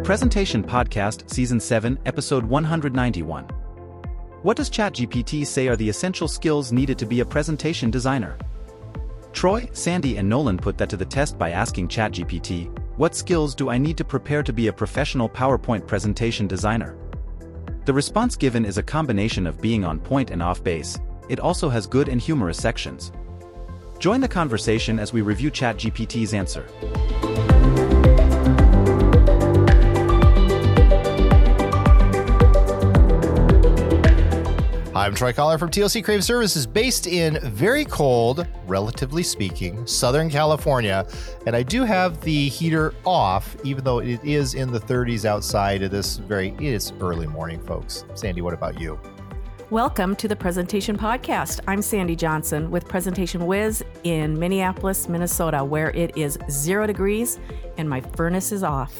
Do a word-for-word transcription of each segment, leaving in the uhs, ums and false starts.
The Presentation Podcast, Season seven, Episode one hundred ninety-one. What does ChatGPT say are the essential skills needed to be a presentation designer? Troy, Sandy, and Nolan put that to the test by asking ChatGPT, what skills do I need to prepare to be a professional PowerPoint presentation designer? The response given is a combination of being on point and off base. It also has good and humorous sections. Join the conversation as we review ChatGPT's answer. I'm Troy Collar from T L C Creative Services, based in very cold, relatively speaking, Southern California. And I do have the heater off, even though it is in the thirties outside of this very, it's early morning, folks. Sandy, what about you? Welcome to the Presentation Podcast. I'm Sandy Johnson with Presentation Whiz in Minneapolis, Minnesota, where it is zero degrees and my furnace is off.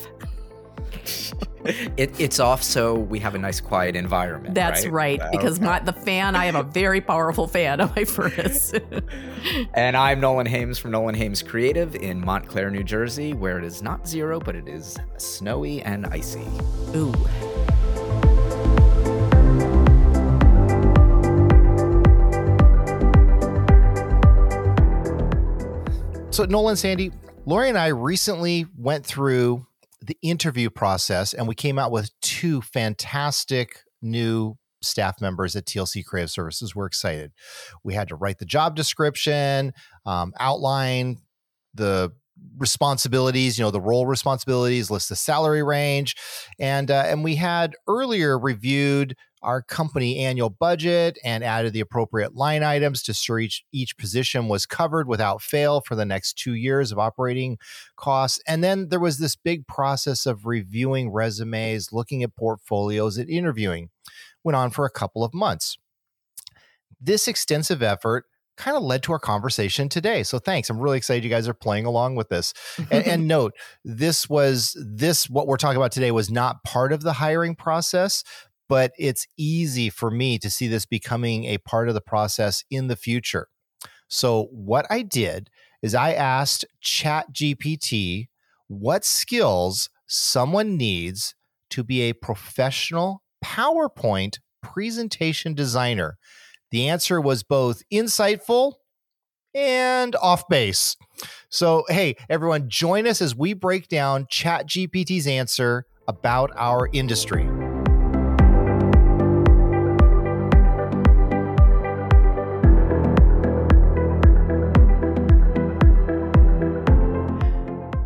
It, it's off, so we have a nice, quiet environment. That's right, right because okay. my, the fan, I am a very powerful fan of my furnace. And I'm Nolan Hames from Nolan Hames Creative in Montclair, New Jersey, where it is not zero, but it is snowy and icy. Ooh. So, Nolan, Sandy, Lori and I recently went through the interview process, and we came out with two fantastic new staff members at T L C Creative Services. We're excited. We had to write the job description, um, outline the responsibilities, you know, the role responsibilities, list the salary range. And, uh, and we had earlier reviewed our company annual budget and added the appropriate line items to ensure each, each position was covered without fail for the next two years of operating costs. And then there was this big process of reviewing resumes, looking at portfolios, and interviewing. Went on for a couple of months. This extensive effort kind of led to our conversation today. So thanks. I'm really excited you guys are playing along with this. And, and note, this was this what we're talking about today was not part of the hiring process, but it's easy for me to see this becoming a part of the process in the future. So what I did is I asked ChatGPT what skills someone needs to be a professional PowerPoint presentation designer. The answer was both insightful and off base. So, hey, everyone, join us as we break down ChatGPT's answer about our industry.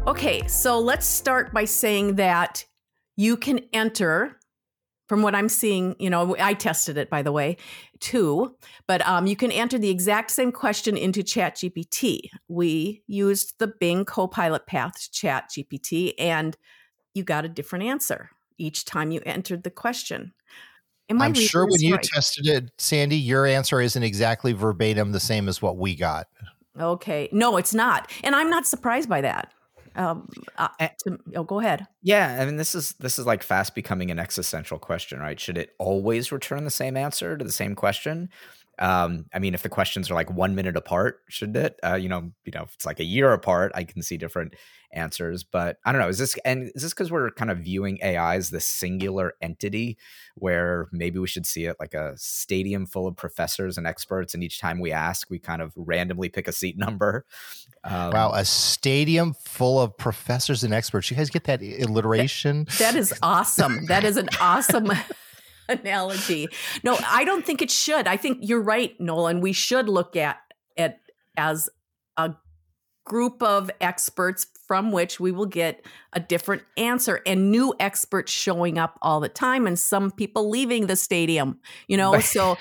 Okay, so let's start by saying that you can enter, from what I'm seeing, you know, I tested it, by the way, too, but um, you can enter the exact same question into ChatGPT. We used the Bing Copilot path to ChatGPT, and you got a different answer each time you entered the question. Am I I'm sure when you right? tested it, Sandy, your answer isn't exactly verbatim the same as what we got. Okay. No, it's not. And I'm not surprised by that. Um, uh, to, oh, go ahead. Yeah, I mean, this is this is like fast becoming an existential question, right? Should it always return the same answer to the same question? Um, I mean, if the questions are like one minute apart, should it? Uh, you know, you know, if it's like a year apart, I can see different answers. But I don't know. Is this and is this because we're kind of viewing A I as this singular entity, where maybe we should see it like a stadium full of professors and experts, and each time we ask, we kind of randomly pick a seat number. Um, wow, a stadium full of professors and experts. You guys get that alliteration? That, that is awesome. That is an awesome analogy. No, I don't think it should. I think you're right, Nolan. We should look at it as a group of experts from which we will get a different answer, and new experts showing up all the time, and some people leaving the stadium, you know, so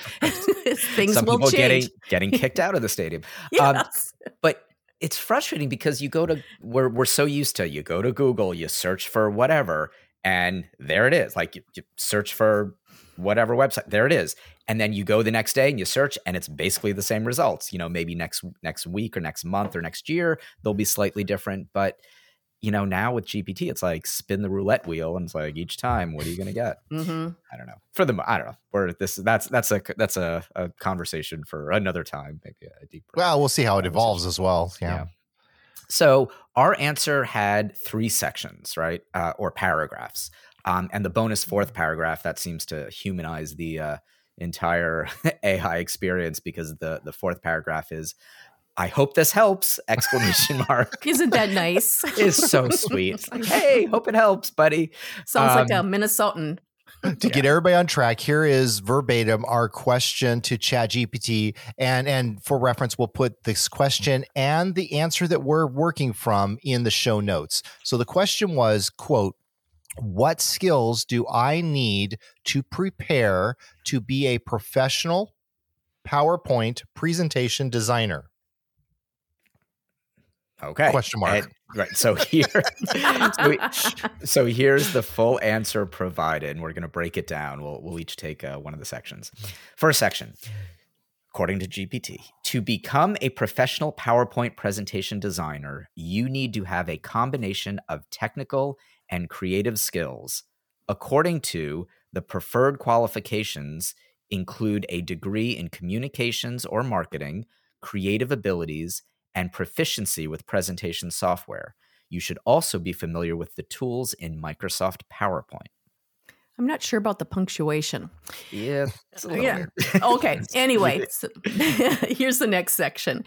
things some will people change. Getting, getting kicked out of the stadium. Yes. Um, but it's frustrating because you go to, we're, we're so used to, you go to Google, you search for whatever, and there it is. Like you, you search for whatever website, there it is. And then you go the next day and you search, and it's basically the same results. You know, maybe next next week or next month or next year, they'll be slightly different. But, you know, now with G P T, it's like spin the roulette wheel, and it's like each time, what are you going to get? Mm-hmm. I don't know. For the I don't know. Or this that's that's a that's a, a conversation for another time. Maybe a deeper. Well, we'll see how it evolves as well. Yeah. yeah. So our answer had three sections, right, uh, or paragraphs. Um, and the bonus fourth paragraph, that seems to humanize the uh, entire A I experience, because the, the fourth paragraph is, I hope this helps, exclamation mark. Isn't that nice? It's so sweet. It's like, hey, hope it helps, buddy. Sounds um, like a Minnesotan. To get everybody on track, here is verbatim our question to ChatGPT. And, and for reference, we'll put this question and the answer that we're working from in the show notes. So the question was, quote, what skills do I need to prepare to be a professional PowerPoint presentation designer? Okay. Question mark. And, right. So here, so, we, so here's the full answer provided, and we're going to break it down. We'll we'll each take uh, one of the sections. First section, according to G P T, to become a professional PowerPoint presentation designer, you need to have a combination of technical and creative skills. According to the preferred qualifications, include a degree in communications or marketing, creative abilities, and proficiency with presentation software. You should also be familiar with the tools in Microsoft PowerPoint. I'm not sure about the punctuation. Yeah. It's a little yeah. Weird. Okay. Anyway, so here's the next section.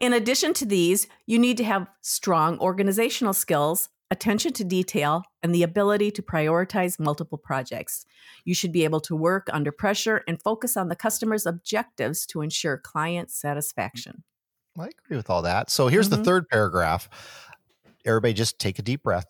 In addition to these, you need to have strong organizational skills, attention to detail, and the ability to prioritize multiple projects. You should be able to work under pressure and focus on the customer's objectives to ensure client satisfaction. I agree with all that. So here's mm-hmm. the third paragraph. Everybody just take a deep breath.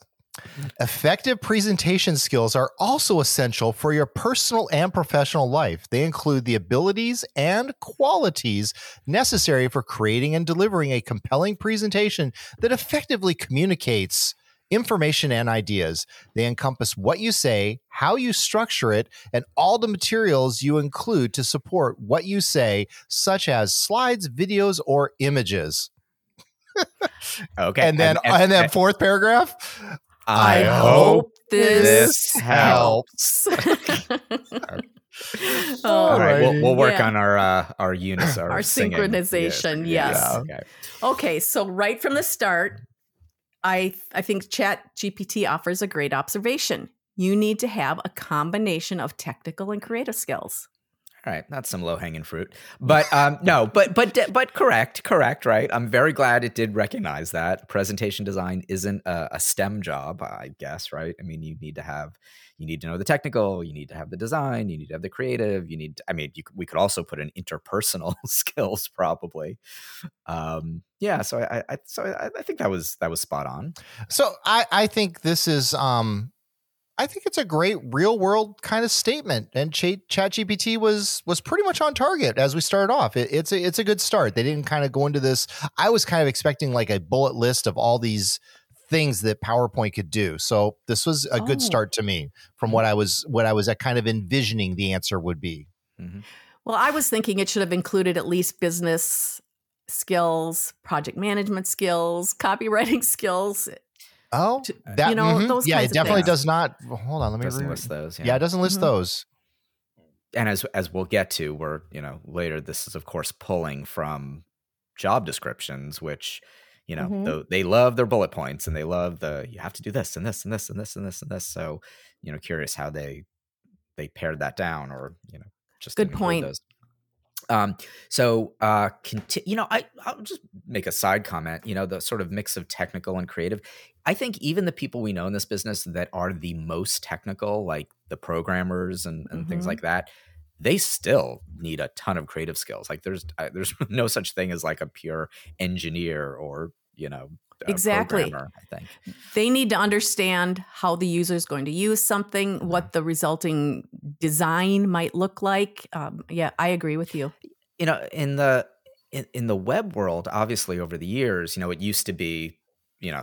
Effective presentation skills are also essential for your personal and professional life. They include the abilities and qualities necessary for creating and delivering a compelling presentation that effectively communicates information and ideas. They encompass what you say, how you structure it, and all the materials you include to support what you say, such as slides, videos, or images. Okay. And then, and, and, and then fourth paragraph. I, I hope, hope this, this helps. helps. Oh, all right, we'll, we'll work yeah. on our uh, our units, our, our synchronization. Yes. yes. Yeah. Okay. okay. So right from the start, I I think ChatGPT offers a great observation. You need to have a combination of technical and creative skills. All right, not some low-hanging fruit, but um, no, but but but correct, correct, right? I'm very glad it did recognize that presentation design isn't a, a STEM job, I guess, right? I mean, you need to have, you need to know the technical, you need to have the design, you need to have the creative, you need, to, I mean, you, we could also put in interpersonal skills, probably. Um, yeah, so I, I so I, I think that was that was spot on. So I I think this is. Um... I think it's a great real world kind of statement, and Ch- ChatGPT was was pretty much on target as we started off. It, it's a, it's a good start. They didn't kind of go into this. I was kind of expecting like a bullet list of all these things that PowerPoint could do. So this was a oh. good start to me from what I was what I was kind of envisioning the answer would be. Mm-hmm. Well, I was thinking it should have included at least business skills, project management skills, copywriting skills. Oh, that, you know, mm-hmm. those yeah, it definitely things. Does not. Hold on, let me doesn't read. list those. Yeah. yeah, it doesn't list mm-hmm. those. And as as we'll get to, we're you know later. This is of course pulling from job descriptions, which you know mm-hmm. the, they love their bullet points and they love the you have to do this and this and this and this and this and this. So you know, curious how they they pared that down, or you know, just good point. Those. Um, so, uh, conti- you know, I, I'll just make a side comment, you know, the sort of mix of technical and creative. I think even the people we know in this business that are the most technical, like the programmers and, and mm-hmm. things like that, they still need a ton of creative skills. Like there's, uh, there's no such thing as like a pure engineer or, you know, exactly. I think. They need to understand how the user is going to use something, what the resulting design might look like. Um, yeah, I agree with you. You know, in the in, in the web world, obviously over the years, you know, it used to be, you know,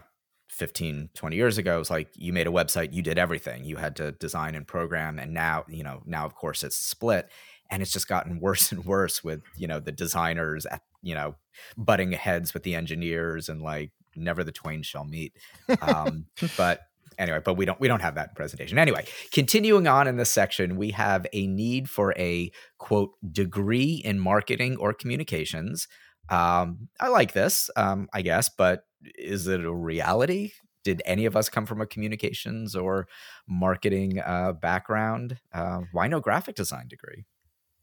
fifteen, twenty years ago, it was like you made a website, you did everything. You had to design and program. And now, you know, now of course it's split. And it's just gotten worse and worse with, you know, the designers, you know, butting heads with the engineers and like, never the twain shall meet. Um, but anyway, but we don't we don't have that in presentation. Anyway, continuing on in this section, we have a need for a, quote, degree in marketing or communications. Um, I like this, um, I guess, but is it a reality? Did any of us come from a communications or marketing uh, background? Uh, why no graphic design degree?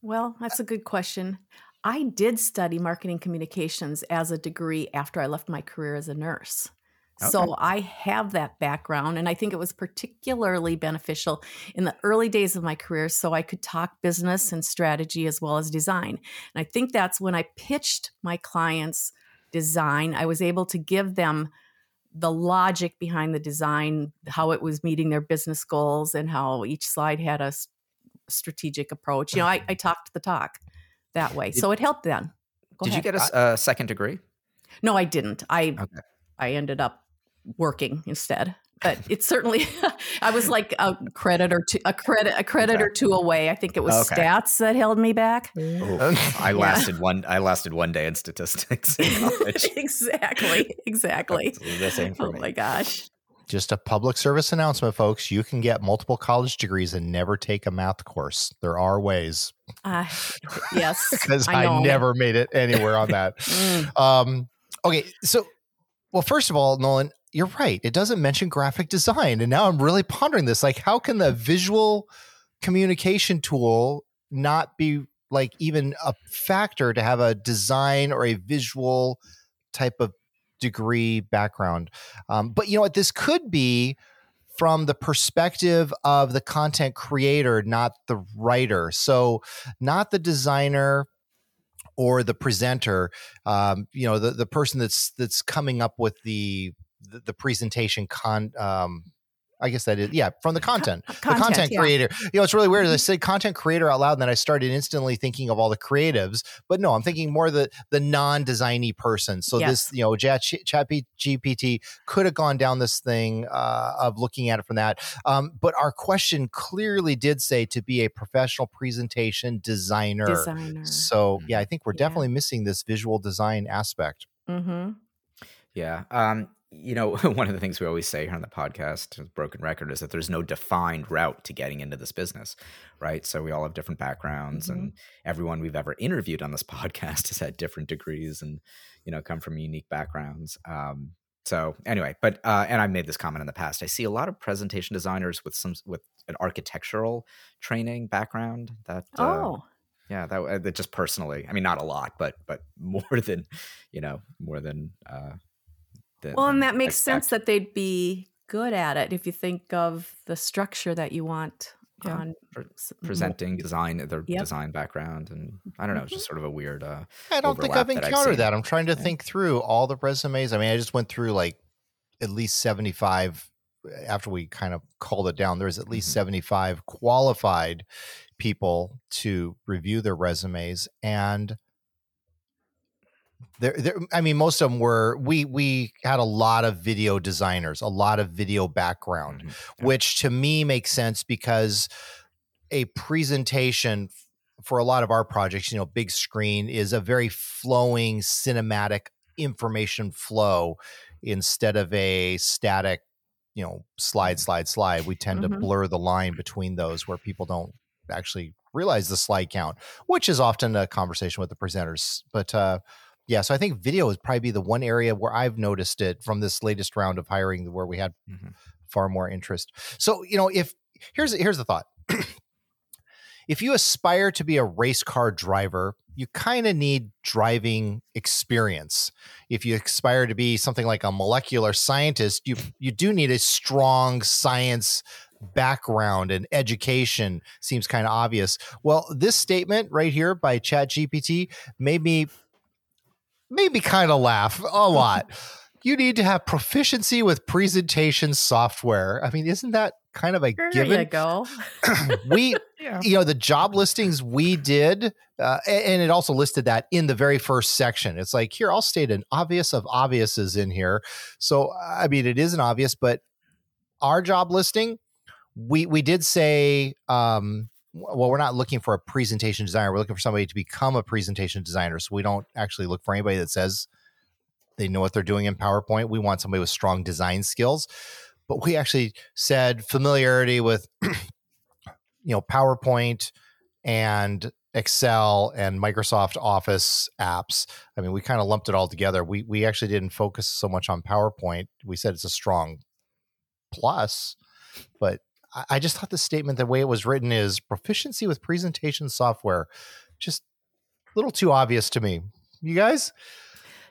Well, that's a good question. I did study marketing communications as a degree after I left my career as a nurse. Okay. So I have that background, and I think it was particularly beneficial in the early days of my career so I could talk business and strategy as well as design. And I think that's when I pitched my clients design, I was able to give them the logic behind the design, how it was meeting their business goals and how each slide had a strategic approach. You know, I, I talked the talk that way. Did, so it helped then. Go did ahead. You get a, a second degree? No, I didn't. I okay. I ended up working instead, but it's certainly, I was like a credit or two, a credit, a credit exactly. or two away. I think it was okay. stats that held me back. Oh, I lasted yeah. one, I lasted one day in statistics in college. exactly. Exactly. The same for oh me. My gosh. Just a public service announcement, folks. You can get multiple college degrees and never take a math course. There are ways. Uh, yes. Because I, I never made it anywhere on that. mm. Um, okay. So, well, first of all, Nolan, you're right. It doesn't mention graphic design. And now I'm really pondering this. Like, how can the visual communication tool not be like even a factor to have a design or a visual type of degree background? Um, but you know what? This could be from the perspective of the content creator, not the writer. So not the designer or the presenter, um, you know, the, the person that's that's coming up with the the, the presentation con, um, I guess that is, yeah, from the content, Con- content the content yeah. creator. You know, it's really weird. I said content creator out loud, and then I started instantly thinking of all the creatives, but no, I'm thinking more the the non-designy person. So yes. this, you know, ChatGPT could have gone down this thing uh, of looking at it from that. Um, but our question clearly did say to be a professional presentation designer. designer. So yeah, I think we're yeah. definitely missing this visual design aspect. Mm-hmm. Yeah. Um, You know, one of the things we always say here on the podcast, broken record, is that there's no defined route to getting into this business, right? So we all have different backgrounds, mm-hmm. and everyone we've ever interviewed on this podcast has had different degrees and, you know, come from unique backgrounds. Um, so anyway, but, uh, and I made this comment in the past, I see a lot of presentation designers with some, with an architectural training background that, uh, oh. yeah, that, that just personally, I mean, not a lot, but, but more than, you know, more than, uh, Well, and that makes sense that they'd be good at it if you think of the structure that you want yeah. on presenting design, their yep. design background. And I don't know, it's just sort of a weird uh, I don't think I've encountered that. that. I'm trying to yeah. think through all the resumes. I mean, I just went through like at least seventy-five after we kind of called it down. There's at least mm-hmm. seventy-five qualified people to review their resumes. And There, there, I mean, most of them were, we, we had a lot of video designers, a lot of video background, mm-hmm. yeah. which to me makes sense because a presentation for a lot of our projects, you know, big screen is a very flowing cinematic information flow instead of a static, you know, slide, slide, slide. We tend mm-hmm. to blur the line between those where people don't actually realize the slide count, which is often a conversation with the presenters. But, uh, yeah, so I think video is probably the one area where I've noticed it from this latest round of hiring where we had mm-hmm. far more interest. So, you know, if here's here's the thought. If you aspire to be a race car driver, you kind of need driving experience. If you aspire to be something like a molecular scientist, you you do need a strong science background and education. Seems kind of obvious. Well, this statement right here by ChatGPT made me Maybe kind of laugh a lot. You need to have proficiency with presentation software. I mean, isn't that kind of a there given? There you go. we, yeah. you know, the job listings we did, uh, and it also listed that in the very first section. It's like, here, I'll state an obvious of obviouses in here. So, I mean, it isn't obvious, but our job listing, we we did say, um, well, we're not looking for a presentation designer. We're looking for somebody to become a presentation designer. So we don't actually look for anybody that says they know what they're doing in PowerPoint. We want somebody with strong design skills. But we actually said familiarity with, you know, PowerPoint, and Excel and Microsoft Office apps. I mean, we kind of lumped it all together. We we actually didn't focus so much on PowerPoint. We said it's a strong plus, but I, I just thought the statement, the way it was written, is proficiency with presentation software. Just a little too obvious to me. You guys?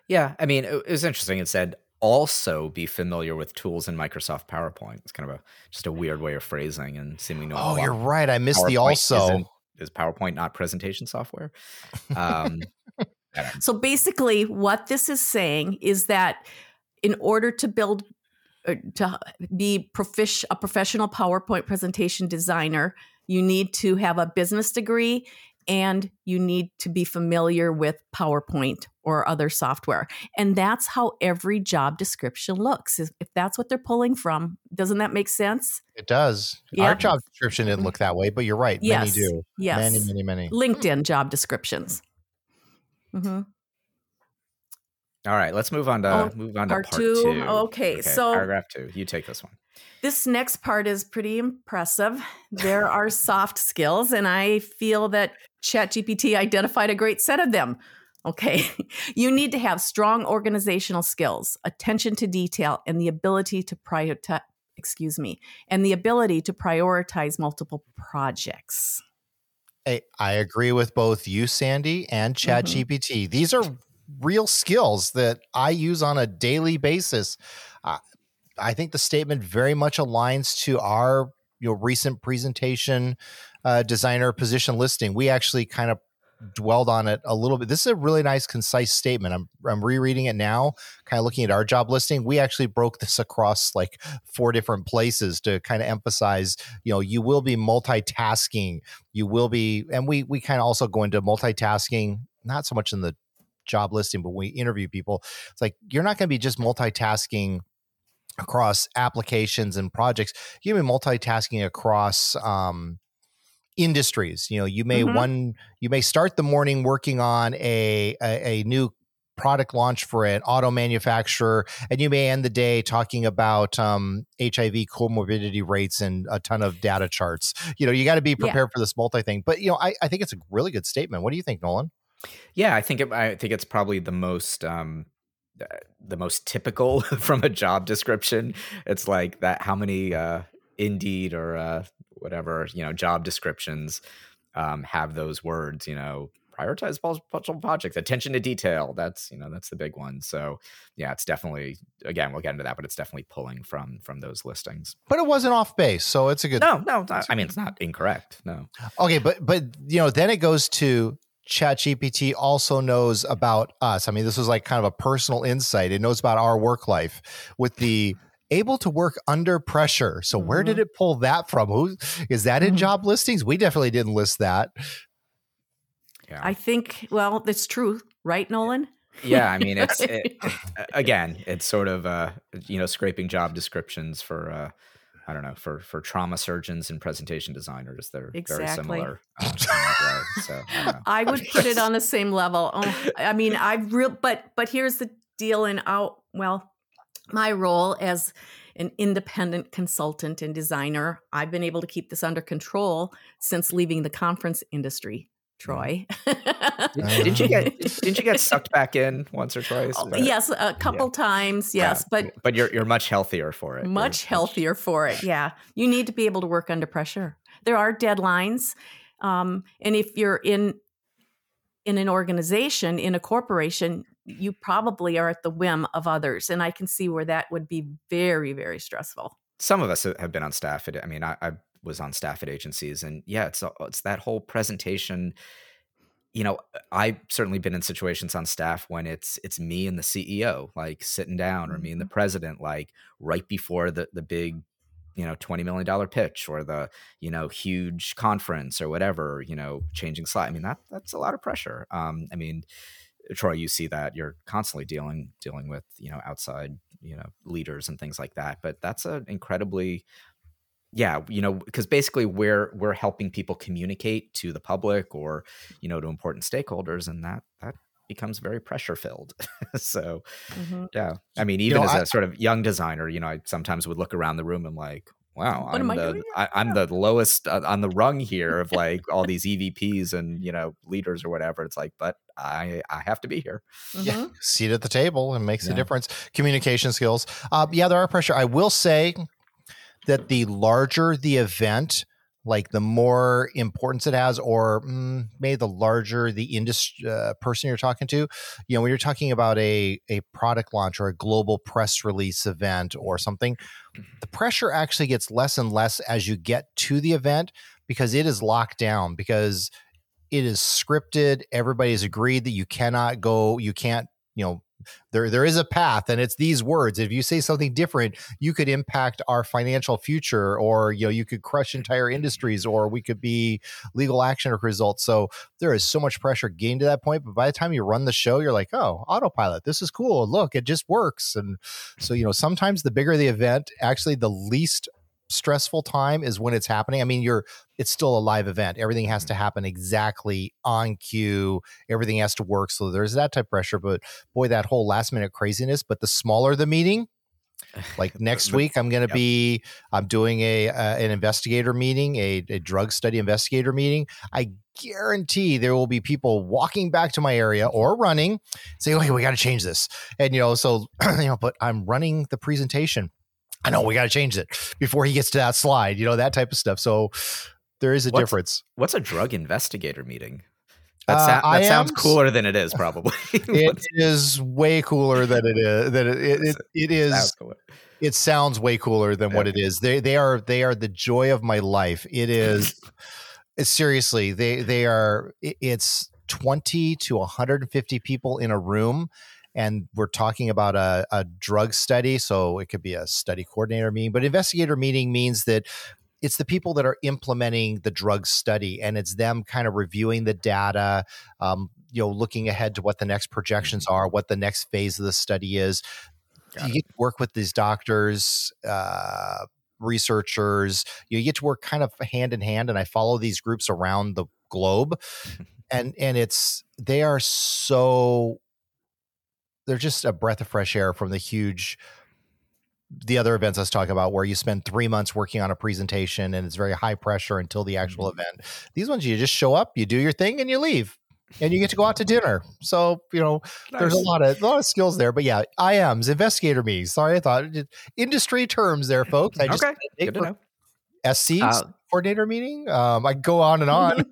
Yeah, I mean, it was interesting. It said, also be familiar with tools in Microsoft PowerPoint. It's kind of a just a weird way of phrasing and seemingly. Oh, you're right. I missed PowerPoint the also. Is PowerPoint not presentation software? Um, so basically what this is saying is that in order to build, or to be profic- a professional PowerPoint presentation designer, you need to have a business degree and you need to be familiar with PowerPoint or other software. And that's how every job description looks. If that's what they're pulling from, doesn't that make sense? It does. Yeah. Our job description didn't look that way, but you're right. Yes. Many do. Yes. Many, many, many. LinkedIn job descriptions. Mm-hmm. All right, let's move on to oh, move on part to part two. two. Oh, okay, okay, so paragraph two. You take this one. This next part is pretty impressive. There are soft skills, and I feel that ChatGPT identified a great set of them. Okay, you need to have strong organizational skills, attention to detail, and the ability to prior excuse me, and the ability to prioritize multiple projects. Hey, I agree with both you, Sandy, and ChatGPT. Mm-hmm. These are real skills that I use on a daily basis. Uh, I think the statement very much aligns to our you know, recent presentation uh, designer position listing. We actually kind of dwelled on it a little bit. This is a really nice, concise statement. I'm I'm rereading it now, kind of looking at our job listing. We actually broke this across like four different places to kind of emphasize, you know, you will be multitasking. You will be, and we we kind of also go into multitasking, not so much in the job listing, but when we interview people, it's like, you're not going to be just multitasking across applications and projects. You may be multitasking across um, industries. You know, you may mm-hmm. one, you may start the morning working on a, a, a new product launch for an auto manufacturer, and you may end the day talking about um, H I V comorbidity rates and a ton of data charts. You know, you got to be prepared yeah. for this multi thing, but you know, I, I think it's a really good statement. What do you think, Nolan? Yeah, I think it, I think it's probably the most um, the most typical from a job description. It's like that. How many uh, Indeed or uh, whatever you know job descriptions um, have those words? You know, prioritize multiple projects, attention to detail. That's you know that's the big one. So yeah, it's definitely again we'll get into that, but it's definitely pulling from from those listings. But it wasn't off base, so it's a good. No, no, not, I mean it's not incorrect. No. Okay, but but you know then it goes to. ChatGPT also knows about us. I mean, this was like kind of a personal insight. It knows about our work life with the able to work under pressure. So mm-hmm. where did it pull that from? Who is that in mm-hmm. job listings? We definitely didn't list that. Yeah. I think, well, that's true, right, Nolan? Yeah. I mean, it's, it, again, it's sort of, uh, you know, scraping job descriptions for, uh, I don't know, for for trauma surgeons and presentation designers, they're exactly. very similar. Um, so, I, I would put it on the same level. Oh, I mean, I real, but but here's the deal. In out, well, my role as an independent consultant and designer, I've been able to keep this under control since leaving the conference industry. Troy, did you get did you get sucked back in once or twice? Oh, yes, a couple yeah. times. Yes, yeah. but but you're you're much healthier for it. Much you're, healthier much... for it. Yeah, you need to be able to work under pressure. There are deadlines, um, and if you're in in an organization, in a corporation, you probably are at the whim of others. And I can see where that would be very very stressful. Some of us have been on staff. I mean, I. I was on staff at agencies, and yeah, it's it's that whole presentation. You know, I've certainly been in situations on staff when it's it's me and the C E O like sitting down, or me and the president like right before the the big, you know, twenty million dollars pitch or the you know huge conference or whatever. You know, changing slide. I mean, that that's a lot of pressure. Um, I mean, Troy, you see that you're constantly dealing dealing with you know outside you know leaders and things like that. But that's an incredibly Yeah, you know, because basically we're we're helping people communicate to the public or, you know, to important stakeholders, and that that becomes very pressure filled. so, mm-hmm. yeah, I mean, even you know, as I, a sort of young designer, you know, I sometimes would look around the room and like, wow, what I'm am the, I doing? I, I'm the lowest uh, on the rung here of like all these E V Ps and, you know, leaders or whatever. It's like, but I, I have to be here. Mm-hmm. Yeah. Seat at the table and makes yeah. a difference. Communication skills. Uh, yeah, there are pressure. I will say that the larger the event, like the more importance it has, or mm, maybe the larger the industry uh, person you're talking to, you know, when you're talking about a a product launch or a global press release event or something, the pressure actually gets less and less as you get to the event, because it is locked down, because it is scripted. Everybody's agreed that you cannot go, you can't, you know, There, there is a path, and it's these words. If you say something different, you could impact our financial future, or, you know, you could crush entire industries, or we could be legal action or results. So there is so much pressure getting to that point. But by the time you run the show, you're like, oh, autopilot, this is cool. Look, it just works. And so, you know, sometimes the bigger the event, actually the least stressful time is when it's happening. I mean, you're it's still a live event. Everything has to happen exactly on cue. Everything has to work. So there's that type of pressure. But boy, that whole last minute craziness. But the smaller the meeting, like next week, I'm going to yep. be I'm doing a uh, an investigator meeting, a, a drug study investigator meeting. I guarantee there will be people walking back to my area or running, saying, okay, we got to change this. And, you know, so, you know, but I'm running the presentation. I know we got to change it before he gets to that slide, you know, that type of stuff. So there is a what's, difference. What's a drug investigator meeting? That, uh, sa- that sounds am, cooler than it is, probably. It is way cooler than it is. Than it it, it, it is. Sounds cooler. It sounds way cooler than okay. what it is. They they are they are the joy of my life. It is seriously. They they are. It's twenty to one hundred fifty people in a room. And we're talking about a, a drug study, so it could be a study coordinator meeting. But investigator meeting means that it's the people that are implementing the drug study, and it's them kind of reviewing the data, um, you know, looking ahead to what the next projections are, what the next phase of the study is. Got you it. Get to work with these doctors, uh, researchers. You get to work kind of hand in hand, and I follow these groups around the globe, and and it's they are so. They're just a breath of fresh air from the huge, the other events I was talking about where you spend three months working on a presentation and it's very high pressure until the actual mm-hmm. event. These ones, you just show up, you do your thing and you leave and you get to go out to dinner. So, you know, nice. There's a lot of, a lot of skills there, but yeah, I Ms, investigator meetings. Sorry. I thought industry terms there, folks. I just, okay. Good to know. S C uh, coordinator meeting. Um, I go on and on.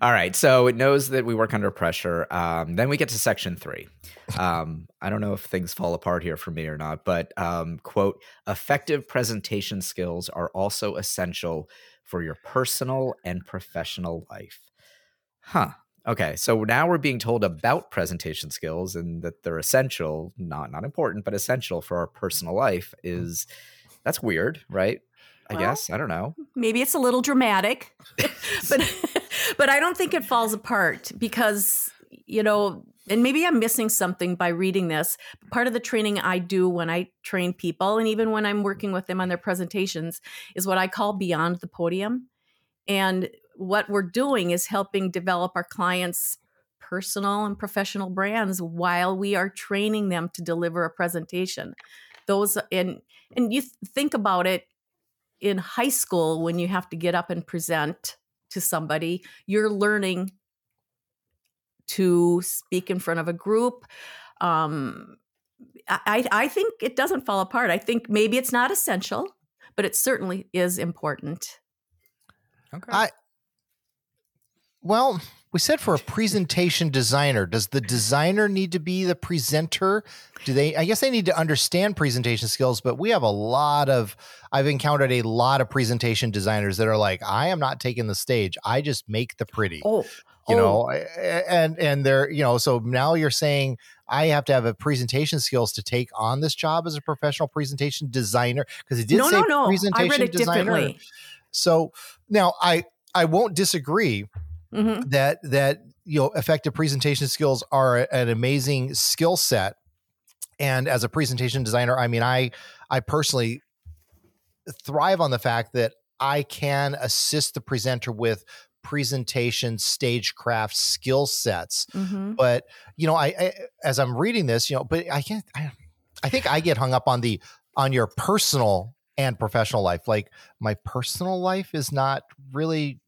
All right. So it knows that we work under pressure. Um, then we get to section three. Um, I don't know if things fall apart here for me or not, but um, quote, effective presentation skills are also essential for your personal and professional life. Huh. Okay. So now we're being told about presentation skills and that they're essential, not, not important, but essential for our personal life is that's weird, right? I well, guess. I don't know. Maybe it's a little dramatic, but but I don't think it falls apart because, you know, and maybe I'm missing something by reading this. Part of the training I do when I train people and even when I'm working with them on their presentations is what I call beyond the podium. And what we're doing is helping develop our clients' personal and professional brands while we are training them to deliver a presentation. Those and and you think about it. In high school, when you have to get up and present to somebody, you're learning to speak in front of a group. Um, I, I think it doesn't fall apart. I think maybe it's not essential, but it certainly is important. Okay. I, well, we said for a presentation designer, does the designer need to be the presenter? Do they, I guess they need to understand presentation skills, but we have a lot of, I've encountered a lot of presentation designers that are like, I am not taking the stage. I just make the pretty, oh, you oh. know, and, and they're, you know, so now you're saying I have to have a presentation skills to take on this job as a professional presentation designer. Cause it did no, say no, no. presentation I read it designer. Differently. So now I, I won't disagree. Mm-hmm. That that you know, effective presentation skills are an amazing skill set, and as a presentation designer, I mean, I I personally thrive on the fact that I can assist the presenter with presentation stagecraft skill sets. Mm-hmm. But you know, I, I as I'm reading this, you know, but I can't. I, I think I get hung up on the on your personal and professional life. Like my personal life is not really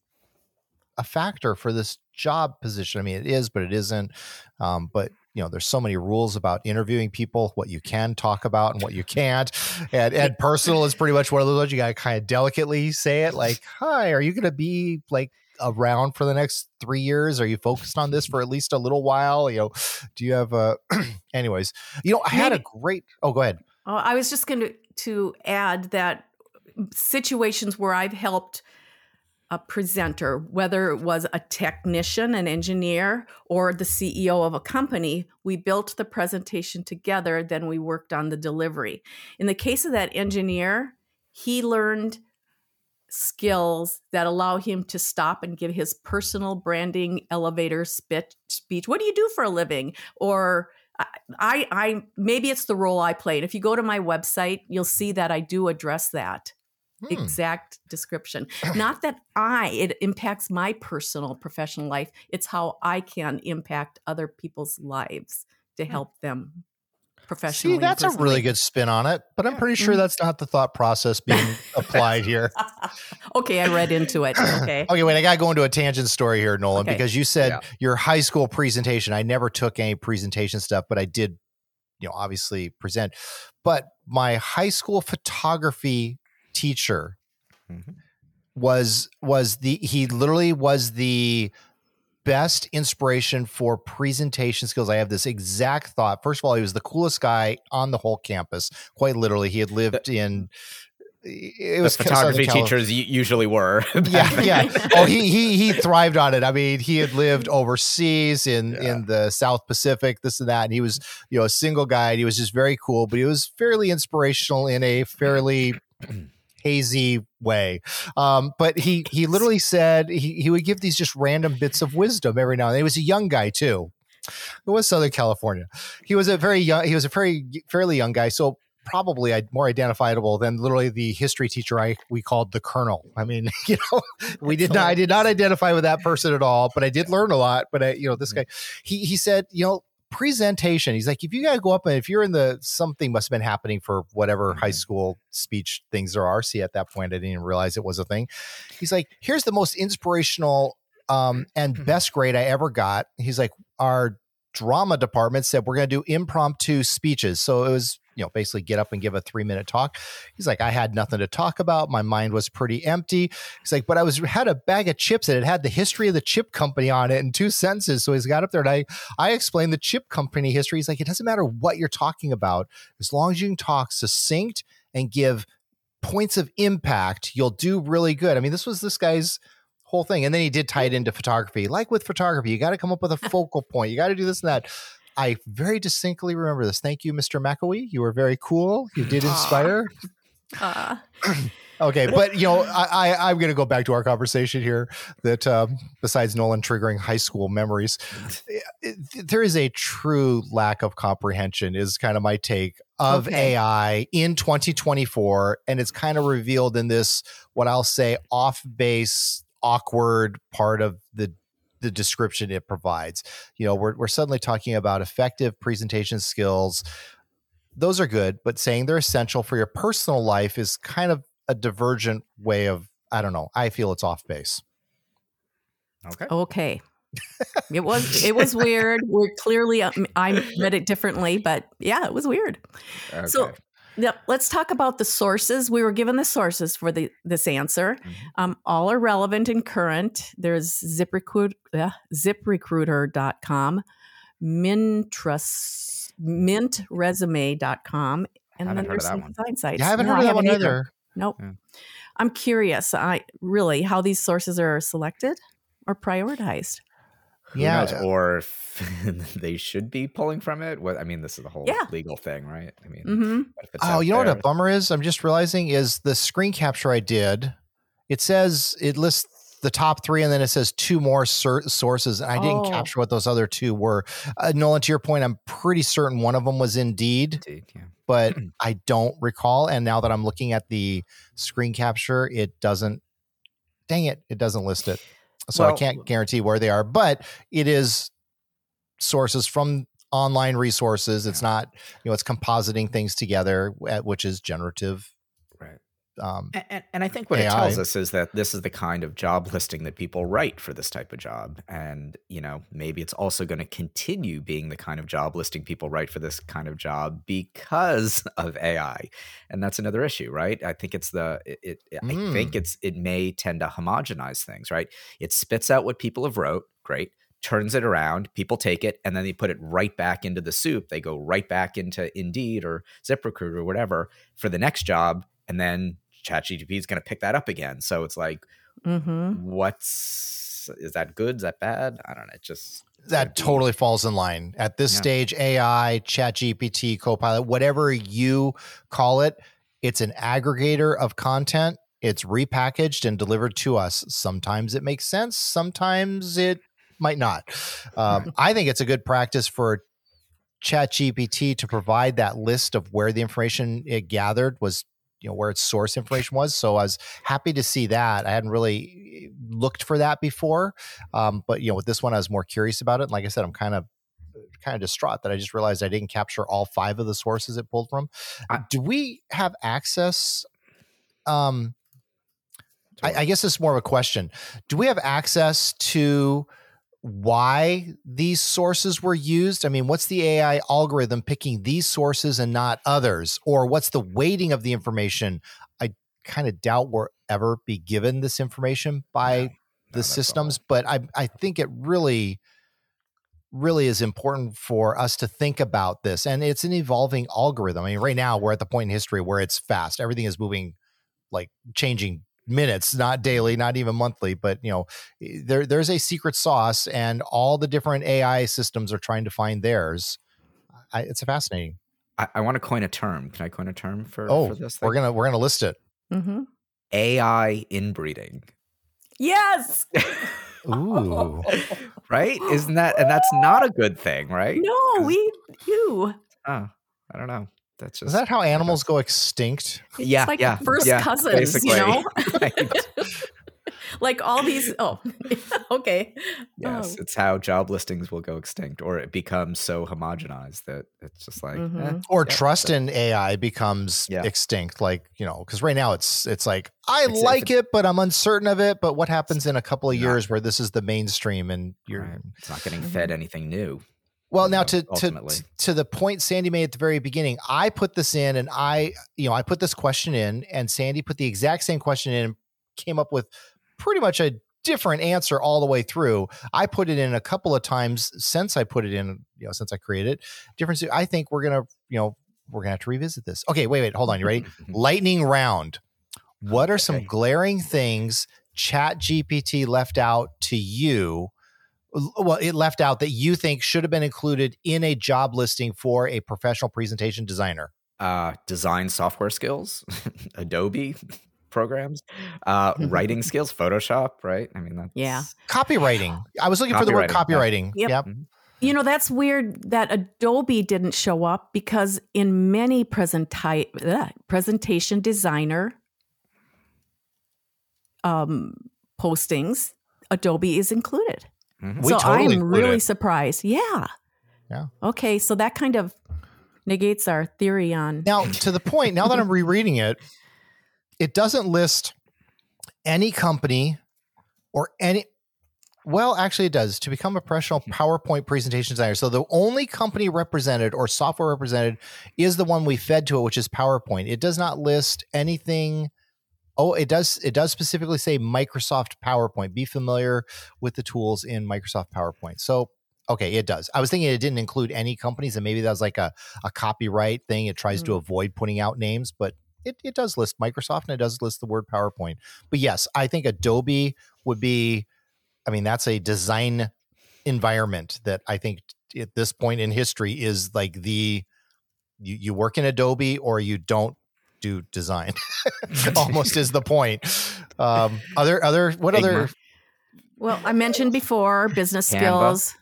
a factor for this job position. I mean, it is, but it isn't. Um, but you know, there's so many rules about interviewing people, what you can talk about and what you can't. And and personal is pretty much one of those ones you got to kind of delicately say it like, hi, are you going to be like around for the next three years? Are you focused on this for at least a little while? You know, do you have a, anyways, you know, I had Maybe. a great, oh, go ahead. Oh, I was just going to, to add that situations where I've helped a presenter, whether it was a technician, an engineer, or the C E O of a company, we built the presentation together, then we worked on the delivery. In the case of that engineer, he learned skills that allow him to stop and give his personal branding elevator spit, speech. What do you do for a living? Or I, I, maybe it's the role I played. If you go to my website, you'll see that I do address that. Hmm. Exact description. Not that I, it impacts my personal professional life. It's how I can impact other people's lives to help them professionally. See, that's a really good spin on it, but I'm pretty sure that's not the thought process being applied here. Okay, I read into it. Okay. Okay, wait, I got to go into a tangent story here, Nolan, okay. because you said yeah. your high school presentation. I never took any presentation stuff, but I did, you know, obviously present. But my high school photography teacher mm-hmm. was was the he literally was the best inspiration for presentation skills. I have this exact thought. First of all, he was the coolest guy on the whole campus. Quite literally, he had lived the, in. It was the photography teachers usually were. yeah, yeah. Oh, he he he thrived on it. I mean, he had lived overseas in yeah. in the South Pacific, this and that. And he was, you know, a single guy. And he was just very cool, but he was fairly inspirational in a fairly hazy way. Um, but he, he literally said he, he would give these just random bits of wisdom every now and then. He was a young guy too. It was Southern California. He was a very young, he was a very fairly young guy. So probably I more identifiable than literally the history teacher I, we called the Colonel. I mean, you know, we did not, I did not identify with that person at all, but I did learn a lot. But I, you know, this guy, he, he said, you know, presentation. He's like, if you gotta go up and if you're in the something must have been happening for whatever high school speech things there are. See, at that point, I didn't even realize it was a thing. He's like, here's the most inspirational um, and best grade I ever got. He's like, our drama department said we're gonna do impromptu speeches. So it was, you know, basically get up and give a three minute talk. He's like, I had nothing to talk about. My mind was pretty empty. He's like, but I was had a bag of chips and it had the history of the chip company on it in two sentences. So he's got up there and I, I explained the chip company history. He's like, it doesn't matter what you're talking about. As long as you can talk succinct and give points of impact, you'll do really good. I mean, this was this guy's whole thing. And then he did tie it into photography. Like with photography, you got to come up with a focal point. You got to do this and that. I very distinctly remember this. Thank you, Mister McAwee. You were very cool. You did inspire. Uh, okay, but you know, I, I, I'm going to go back to our conversation here that um, besides Nolan triggering high school memories, it, it, there is a true lack of comprehension is kind of my take of okay. A I in twenty twenty-four. And it's kind of revealed in this, what I'll say, off-base, awkward part of the the description it provides. You know, we're we're suddenly talking about effective presentation skills. Those are good, but saying they're essential for your personal life is kind of a divergent way of, I don't know, I feel it's off base. Okay. Okay. It was, it was weird. We're clearly, um, I read it differently, but yeah, it was weird. Okay. So now, let's talk about the sources. We were given the sources for the this answer. Mm-hmm. Um, all are relevant and current. There's ZipRecruiter, uh, zip recruiter dot com, Mintrust, mint resume dot com, and then there's some design sites. Yeah, I haven't no, heard of that one either. either. Nope. Yeah. I'm curious, I really, how these sources are selected or prioritized. Who yeah, knows? Or if they should be pulling from it. What I mean, this is the whole yeah. legal thing, right? I mean, mm-hmm. what if it's oh, you know there? What a bummer is? I'm just realizing is the screen capture I did. It says it lists the top three, and then it says two more sur- sources, and I oh. didn't capture what those other two were. Uh, Nolan, to your point, I'm pretty certain one of them was Indeed, Indeed yeah. but I don't recall. And now that I'm looking at the screen capture, it doesn't. Dang it! It doesn't list it. So well, I can't guarantee where they are, but it is sources from online resources. It's yeah. not, you know, it's compositing things together, which is generative right. Um, and, and I think what A I. It tells us is that this is the kind of job listing that people write for this type of job. And, you know, maybe it's also going to continue being the kind of job listing people write for this kind of job because of A I. And that's another issue, right? I think it's the, it, it mm. I think it's, it may tend to homogenize things, right? It spits out what people have wrote, great, turns it around, people take it, and then they put it right back into the soup. They go right back into Indeed or ZipRecruiter or whatever for the next job. And then ChatGPT is going to pick that up again. So it's like, mm-hmm. what's, is that good? Is that bad? I don't know. It just. That totally be. falls in line. At this yeah. stage, A I, ChatGPT, Copilot, whatever you call it, it's an aggregator of content. It's repackaged and delivered to us. Sometimes it makes sense. Sometimes it might not. Um, I think it's a good practice for ChatGPT to provide that list of where the information it gathered was, you know, where its source information was. So I was happy to see that. I hadn't really looked for that before. Um, but, you know, with this one, I was more curious about it. And like I said, I'm kind of kind of distraught that I just realized I didn't capture all five of the sources it pulled from. I, Do we have access? Um, I, I guess it's more of a question. Do we have access to why these sources were used? I mean, what's the A I algorithm picking these sources and not others? Or what's the weighting of the information? I kind of doubt we'll ever be given this information by no, the systems, all. But I I think it really, really is important for us to think about this. And it's an evolving algorithm. I mean, right now we're at the point in history where it's fast. Everything is moving, like changing minutes, not daily, not even monthly, but you know, there there's a secret sauce, and all the different A I systems are trying to find theirs. I, it's fascinating. I, I want to coin a term. Can I coin a term for, oh, for this thing? We're gonna we're gonna list it. Mm-hmm. A I inbreeding. Yes. Ooh. Right? Isn't that? And that's not a good thing, right? No, we do. Oh, I don't know. That's just, is that how animals go extinct? Yeah, it's like yeah, first yeah, cousins, basically. You know? Right. Like all these. Oh, okay. Yes, oh. It's how job listings will go extinct, or it becomes so homogenized that it's just like. Mm-hmm. Eh, or yeah, trust so. in A I becomes yeah. extinct, like you know, because right now it's it's like I it's, like it's, it, but I'm uncertain of it. But what happens in a couple of years not, where this is the mainstream and you're right. It's not getting mm-hmm. fed anything new. Well, now to, to to the point Sandy made at the very beginning, I put this in and I, you know, I put this question in and Sandy put the exact same question in and came up with pretty much a different answer all the way through. I put it in a couple of times since I put it in, you know, since I created it. Difference. I think we're going to, you know, we're going to have to revisit this. Okay, wait, wait, hold on. You ready? Lightning round. What are some okay. glaring things ChatGPT left out to you? Well, it left out that you think should have been included in a job listing for a professional presentation designer. Uh, design software skills, Adobe programs, uh, writing skills, Photoshop, right? I mean, that's... yeah, copywriting. I was looking for the word copywriting. Yep. yep. You know, that's weird that Adobe didn't show up because in many presenti- ugh, presentation designer um, postings, Adobe is included. Mm-hmm. So totally I'm really it. surprised. Yeah. Yeah. Okay. So that kind of negates our theory on. Now, to the point, now that I'm rereading it, it doesn't list any company or any. Well, actually, it does. To become a professional PowerPoint presentation designer. So the only company represented or software represented is the one we fed to it, which is PowerPoint. It does not list anything. Oh, it does. It does specifically say Microsoft PowerPoint. Be familiar with the tools in Microsoft PowerPoint. So, okay, it does. I was thinking it didn't include any companies, and maybe that was like a, a copyright thing. It tries mm. to avoid putting out names, but it, it does list Microsoft, and it does list the word PowerPoint. But yes, I think Adobe would be, I mean, that's a design environment that I think at this point in history is like the, you, you work in Adobe or you don't do design. Almost is the point. Um, other, other, what Figma. other? Well, I mentioned before business Canva. skills.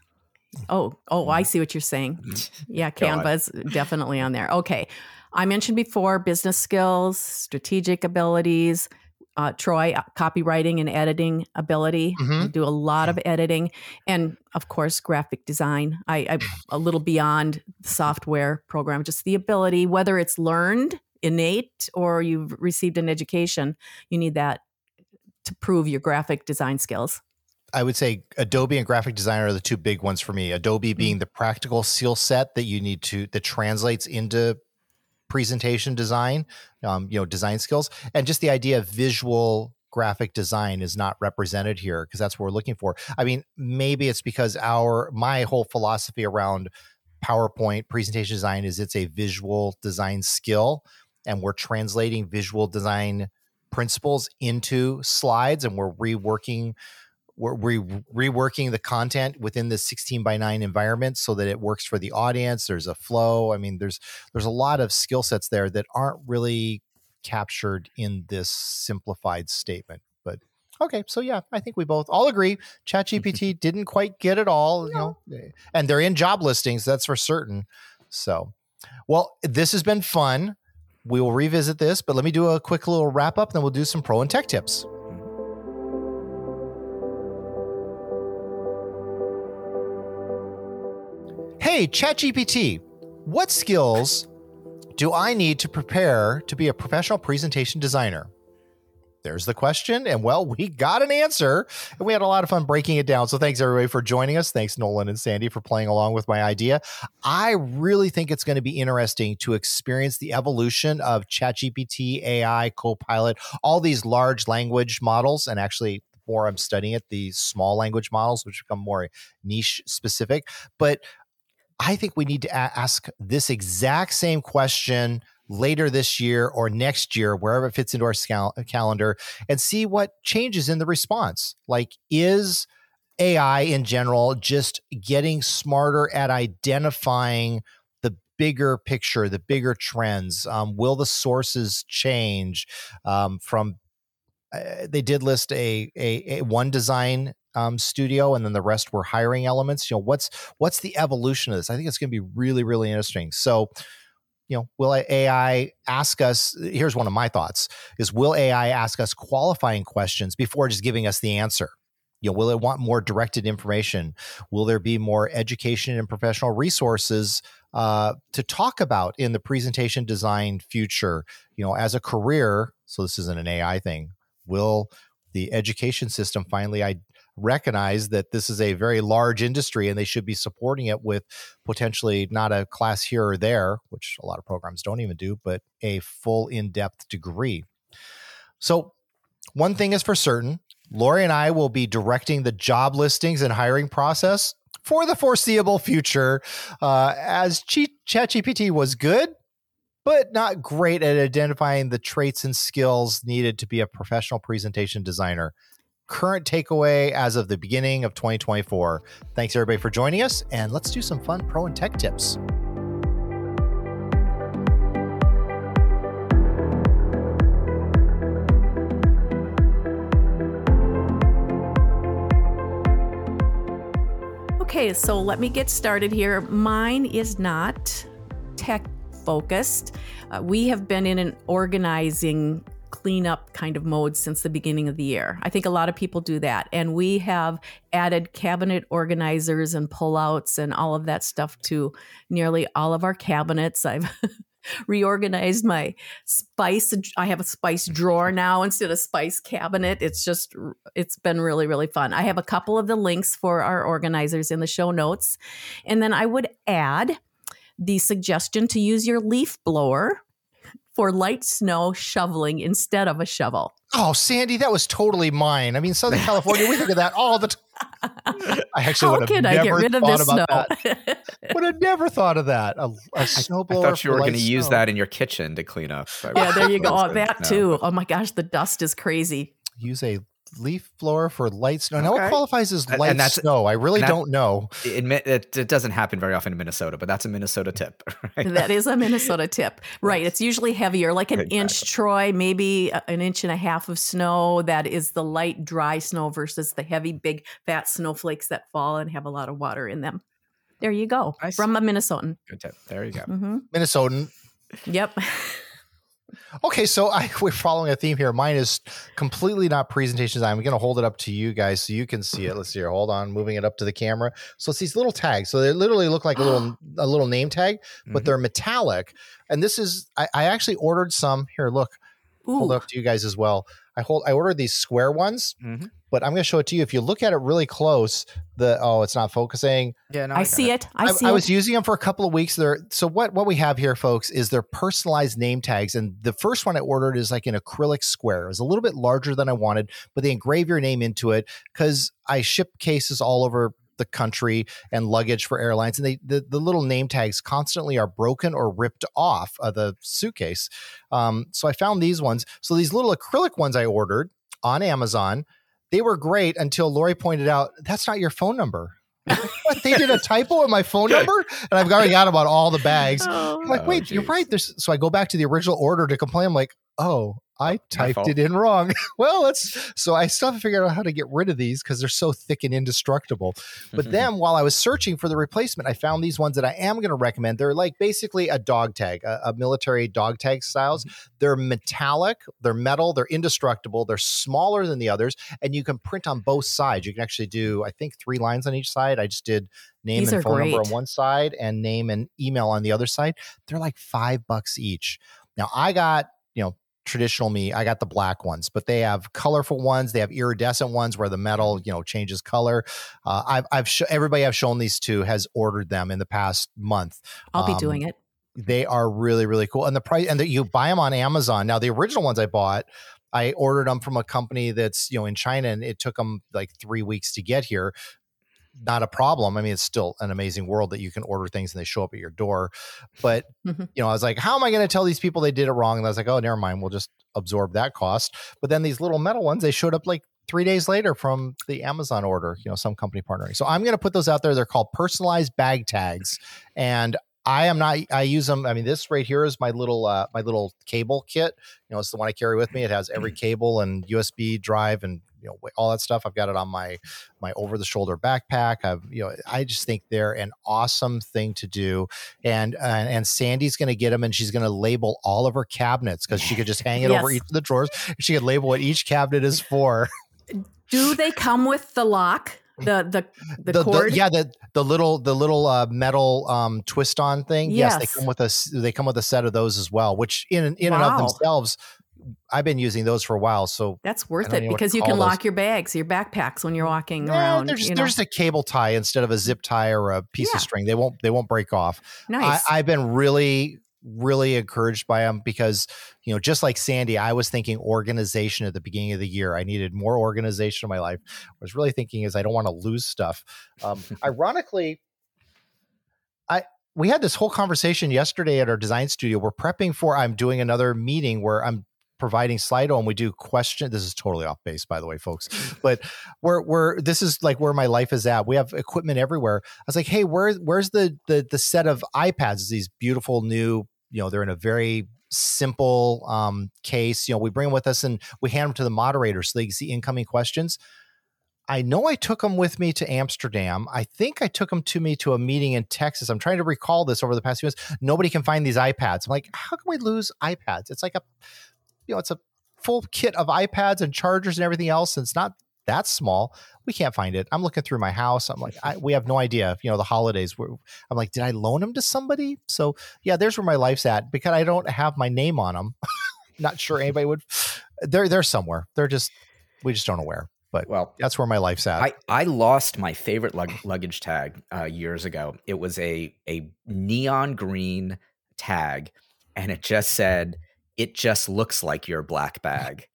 Oh, oh, I see what you're saying. Yeah, Canva is definitely on there. Okay. I mentioned before business skills, strategic abilities, uh, Troy, copywriting and editing ability. Mm-hmm. I do a lot of editing. And of course, graphic design. I, I a little beyond software program, just the ability, whether it's learned innate or you've received an education, you need that to prove your graphic design skills. I would say Adobe and graphic designer are the two big ones for me. Adobe being the practical skill set that you need to, that translates into presentation design, um, you know, design skills. And just the idea of visual graphic design is not represented here because that's what we're looking for. I mean, maybe it's because our, my whole philosophy around PowerPoint presentation design is it's a visual design skill, and we're translating visual design principles into slides, and we're reworking We're re- reworking the content within the sixteen by nine environment so that it works for the audience. There's a flow. I mean, there's there's a lot of skill sets there that aren't really captured in this simplified statement. But okay, so yeah, I think we both all agree ChatGPT didn't quite get it all, no. you know, and they're in job listings, that's for certain. So, well, this has been fun. We will revisit this, but let me do a quick little wrap up, then we'll do some pro and tech tips. Hey, ChatGPT, what skills do I need to prepare to be a professional presentation designer? There's the question. And well, we got an answer and we had a lot of fun breaking it down. So thanks everybody for joining us. Thanks Nolan and Sandy for playing along with my idea. I really think it's going to be interesting to experience the evolution of ChatGPT, A I, Copilot, all these large language models, and actually the more I'm studying it, the small language models, which become more niche specific. But I think we need to ask this exact same question later this year or next year, wherever it fits into our scal- calendar, and see what changes in the response. Like, is A I in general just getting smarter at identifying the bigger picture, the bigger trends? Um, will the sources change um, from, uh, they did list a, a, a one design Um, studio, and then the rest were hiring elements. You know, what's what's the evolution of this? I think it's going to be really, really interesting. So, you know, will A I ask us? Here's one of my thoughts: is will A I ask us qualifying questions before just giving us the answer? You know, will it want more directed information? Will there be more education and professional resources uh, to talk about in the presentation design future? You know, as a career. So this isn't an A I thing. Will the education system finally I recognize that this is a very large industry and they should be supporting it with potentially not a class here or there, which a lot of programs don't even do, but a full in-depth degree. So one thing is for certain, Lori and I will be directing the job listings and hiring process for the foreseeable future, uh, as Ch- ChatGPT was good, but not great at identifying the traits and skills needed to be a professional presentation designer. Current takeaway as of the beginning of twenty twenty-four. Thanks everybody for joining us, and let's do some fun pro and tech tips. Okay, so let me get started here. Mine is not tech focused. Uh, we have been in an organizing cleanup kind of mode since the beginning of the year. I think a lot of people do that. And we have added cabinet organizers and pullouts and all of that stuff to nearly all of our cabinets. I've reorganized my spice. I have a spice drawer now instead of spice cabinet. It's just, it's been really, really fun. I have a couple of the links for our organizers in the show notes. And then I would add the suggestion to use your leaf blower for light snow shoveling instead of a shovel. Oh, Sandy, that was totally mine. I mean, Southern California, we think of that all the time. I actually How would have never I get rid of thought this about snow? that. Would have never thought of that. A, a snowblower. I thought you were going to use that in your kitchen to clean up. I yeah, there you go. Oh, that no. too. Oh my gosh, the dust is crazy. Use a leaf blower for light snow. Okay. Now what qualifies as light and that's, snow? I really that, don't know. It, it, it doesn't happen very often in Minnesota, but that's a Minnesota tip. Right? That is a Minnesota tip. Right. Yes. It's usually heavier, like an exactly. inch, Troy, maybe an inch and a half of snow. That is the light, dry snow versus the heavy, big, fat snowflakes that fall and have a lot of water in them. There you go. Nice. From a Minnesotan. Good tip. There you go. Mm-hmm. Minnesotan. Yep. Okay, so I, we're following a theme here. Mine is completely not presentation design. I'm going to hold it up to you guys so you can see it. Let's see here. Hold on, moving it up to the camera. So it's these little tags. So they literally look like a little a little name tag, but mm-hmm. they're metallic. And this is, I, I actually ordered some. Here, look. Ooh. Hold it up to you guys as well. I hold. I ordered these square ones, mm-hmm. but I'm going to show it to you. If you look at it really close, the oh, it's not focusing. Yeah, no, I, I see it. it. I, I see. I was it. using them for a couple of weeks. There. So what what we have here, folks, is they're personalized name tags. And the first one I ordered is like an acrylic square. It was a little bit larger than I wanted, but they engrave your name into it because I ship cases all over the country and luggage for airlines, and they the, the little name tags constantly are broken or ripped off of the suitcase. Um, so I found these ones. So these little acrylic ones I ordered on Amazon, they were great until Lori pointed out, that's not your phone number. What, they did a typo in my phone number, and I've already got about all the bags. Oh, I'm like, wait, oh, you're right. There's, so I go back to the original order to complain. I'm like, oh, I typed it in wrong. Well, let's, so I still have to figure out how to get rid of these because they're so thick and indestructible. But then while I was searching for the replacement, I found these ones that I am going to recommend. They're like basically a dog tag, a, a military dog tag styles. Mm-hmm. They're metallic, they're metal, they're indestructible, they're smaller than the others, and you can print on both sides. You can actually do, I think, three lines on each side. I just did name these and phone great. number on one side and name and email on the other side. They're like five bucks each. Now I got, you know, traditional me, I got the black ones, but they have colorful ones. They have iridescent ones where the metal, you know, changes color. Uh, I've, I've sh- everybody I've shown these to has ordered them in the past month. I'll um, be doing it. They are really, really cool. And the price, and the, you buy them on Amazon. Now, the original ones I bought, I ordered them from a company that's, you know, in China, and it took them like three weeks to get here. Not a problem. I mean, it's still an amazing world that you can order things and they show up at your door. But, mm-hmm. you know, I was like, how am I going to tell these people they did it wrong? And I was like, oh, never mind. We'll just absorb that cost. But then these little metal ones, they showed up like three days later from the Amazon order, you know, some company partnering. So I'm going to put those out there. They're called personalized bag tags. And I am not, I use them. I mean, this right here is my little, uh, my little cable kit. You know, it's the one I carry with me. It has every cable and U S B drive and, you know, all that stuff. I've got it on my, my over the shoulder backpack. I've, you know, I just think they're an awesome thing to do. And, uh, and Sandy's going to get them, and she's going to label all of her cabinets because she could just hang it yes. over each of the drawers. She could label what each cabinet is for. Do they come with the lock? The the the, the cord, the, yeah, the the little the little uh, metal um, twist on thing. Yes. yes, they come with a they come with a set of those as well. Which in in wow. and of themselves, I've been using those for a while. So that's worth it because you can lock those. your bags, your backpacks when you're walking yeah, around. They're, just, you know? they're just a cable tie instead of a zip tie or a piece yeah. of string. They won't they won't break off. Nice. I, I've been really. really encouraged by them because, you know, just like Sandy, I was thinking organization at the beginning of the year. I needed more organization in my life. What I was really thinking is I don't want to lose stuff. Um, ironically, I we had this whole conversation yesterday at our design studio. We're prepping for, I'm doing another meeting where I'm providing Slido and we do question. This is totally off base, by the way, folks, but we're, we're, this is like where my life is at. We have equipment everywhere. I was like, hey, where, where's the, the, the set of iPads, these beautiful new, you know, they're in a very simple um, case. You know, we bring them with us and we hand them to the moderator so they can see incoming questions. I know I took them with me to Amsterdam. I think I took them to me to a meeting in Texas. I'm trying to recall this over the past few months. Nobody can find these iPads. I'm like, how can we lose iPads? It's like a, you know, it's a full kit of iPads and chargers and everything else. And it's not that small. We can't find it. I'm looking through my house. I'm like, I, we have no idea. You know, the holidays were, I'm like, did I loan them to somebody? So yeah, there's where my life's at because I don't have my name on them. Not sure anybody would. They're, they're somewhere. They're just, we just don't know where. But well, that's where my life's at. I, I lost my favorite lug, luggage tag uh, years ago. It was a a neon green tag. And it just said, "It just looks like your black bag."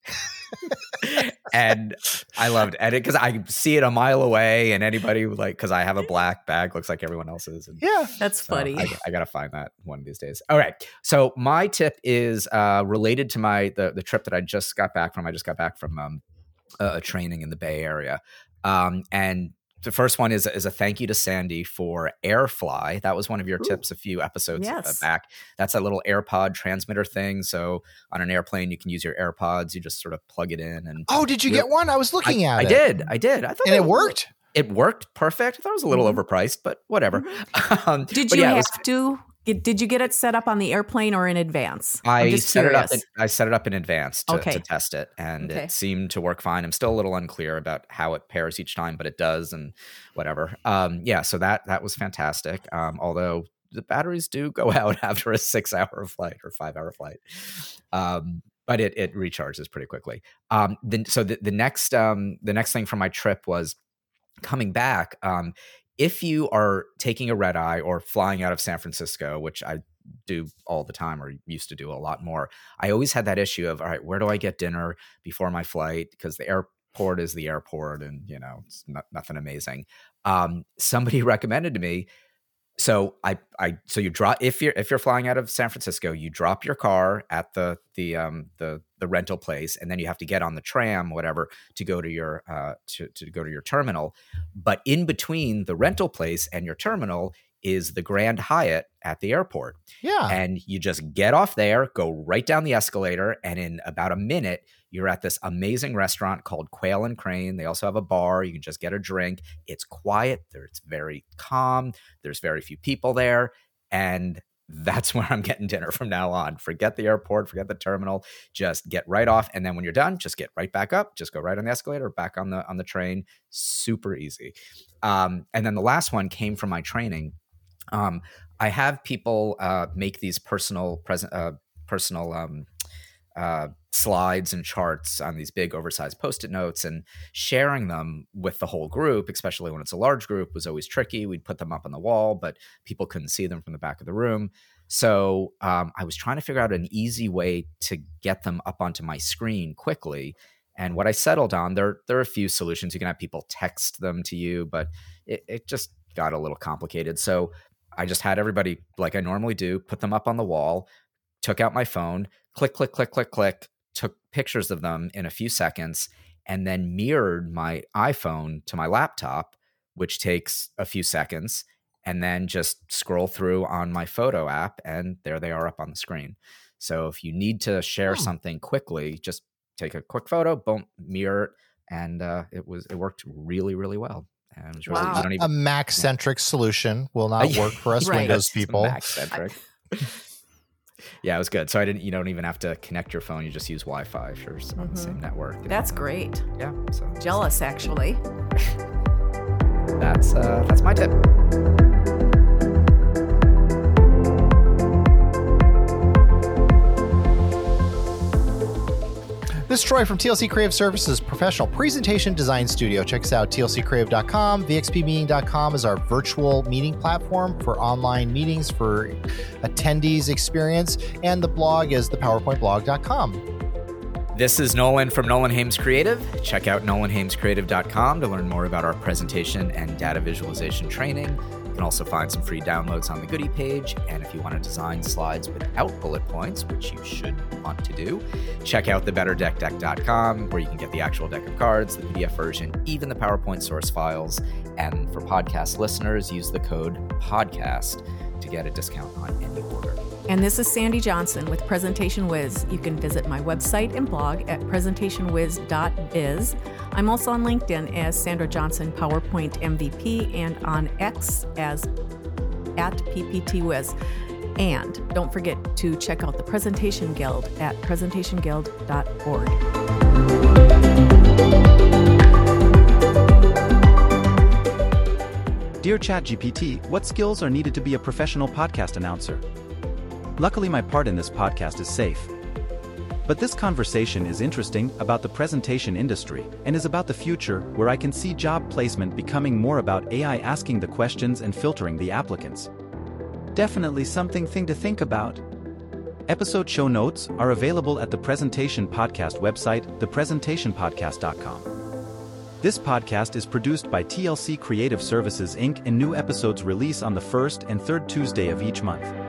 And I loved it because I see it a mile away, and anybody who like, because I have a black bag, looks like everyone else's. And yeah, that's so funny. I, I got to find that one of these days. All right. So my tip is uh, related to my the, the trip that I just got back from. I just got back from um, a, a training in the Bay Area. Um, and the first one is, is a thank you to Sandy for AirFly. That was one of your Ooh. tips a few episodes yes. back. That's a little AirPod transmitter thing. So on an airplane, you can use your AirPods. You just sort of plug it in. And oh, did you get one? I was looking I, at I it. I did. I did. I thought and it worked. It worked perfect. I thought it was a little mm-hmm. overpriced, but whatever. Mm-hmm. Um, did but you yeah, have was, to? Did you get it set up on the airplane or in advance? I set curious. it up. In, I set it up in advance to, okay. to test it, and okay. it seemed to work fine. I'm still a little unclear about how it pairs each time, but it does, and whatever. Um, yeah, so that that was fantastic. Um, although the batteries do go out after a six-hour flight or five-hour flight, um, but it it recharges pretty quickly. Um, then so the, the next um, the next thing from my trip was coming back. Um, If you are taking a red eye or flying out of San Francisco, which I do all the time or used to do a lot more, I always had that issue of, all right, where do I get dinner before my flight? Because the airport is the airport and, you know, it's not, nothing amazing. Um, somebody recommended to me. So I, I, so you drop, if you're, if you're flying out of San Francisco, you drop your car at the, the, um, the, the rental place, and then you have to get on the tram, whatever, to go to your, uh, to, to go to your terminal. But in between the rental place and your terminal is the Grand Hyatt at the airport. Yeah. And you just get off there, go right down the escalator, and in about a minute, you're at this amazing restaurant called Quail and Crane. They also have a bar. You can just get a drink. It's quiet. It's very calm. There's very few people there. And that's where I'm getting dinner from now on. Forget the airport. Forget the terminal. Just get right off. And then when you're done, just get right back up. Just go right on the escalator, back on the on the train. Super easy. Um, and then the last one came from my training. Um, I have people uh, make these personal present, uh, personal um, uh, slides and charts on these big oversized Post-it notes, and sharing them with the whole group, especially when it's a large group, was always tricky. We'd put them up on the wall, but people couldn't see them from the back of the room. So um, I was trying to figure out an easy way to get them up onto my screen quickly. And what I settled on, there there are a few solutions. You can have people text them to you, but it, it just got a little complicated. So I just had everybody, like I normally do, put them up on the wall, took out my phone, click, click, click, click, click, took pictures of them in a few seconds, and then mirrored my iPhone to my laptop, which takes a few seconds, and then just scroll through on my photo app, and there they are up on the screen. So if you need to share oh. something quickly, just take a quick photo, boom, mirror it, and uh, it was it worked really, really well. And really, wow. even, a Mac-centric yeah. solution will not work for us right. Windows people. Mac-centric. Yeah, it was good. So I didn't. You don't even have to connect your phone. You just use Wi-Fi if you're mm-hmm. on the same network. That's great. Yeah. So jealous, actually. that's uh, that's my tip. This is Troy from T L C Creative Services, professional presentation design studio. Check us out, T L C creative dot com. V X P meeting dot com is our virtual meeting platform for online meetings, for attendees experience. And the blog is the powerpoint blog dot com. This is Nolan from Nolan Hames Creative. Check out nolan hames creative dot com to learn more about our presentation and data visualization training. You can also find some free downloads on the goodie page. And if you want to design slides without bullet points, which you should want to do, check out the better deck deck dot com, where you can get the actual deck of cards, the P D F version, even the PowerPoint source files. And for podcast listeners, use the code PODCAST to get a discount on any order. And this is Sandy Johnson with Presentation Whiz. You can visit my website and blog at presentation whiz dot biz. I'm also on LinkedIn as Sandra Johnson PowerPoint M V P, and on X as at P P T Whiz. And don't forget to check out the Presentation Guild at presentation guild dot org. Dear ChatGPT, what skills are needed to be a professional podcast announcer? Luckily, my part in this podcast is safe. But this conversation is interesting about the presentation industry and is about the future, where I can see job placement becoming more about A I asking the questions and filtering the applicants. Definitely something thing to think about. Episode show notes are available at the Presentation Podcast website, the presentation podcast dot com. This podcast is produced by T L C Creative Services Incorporated, and new episodes release on the first and third Tuesday of each month.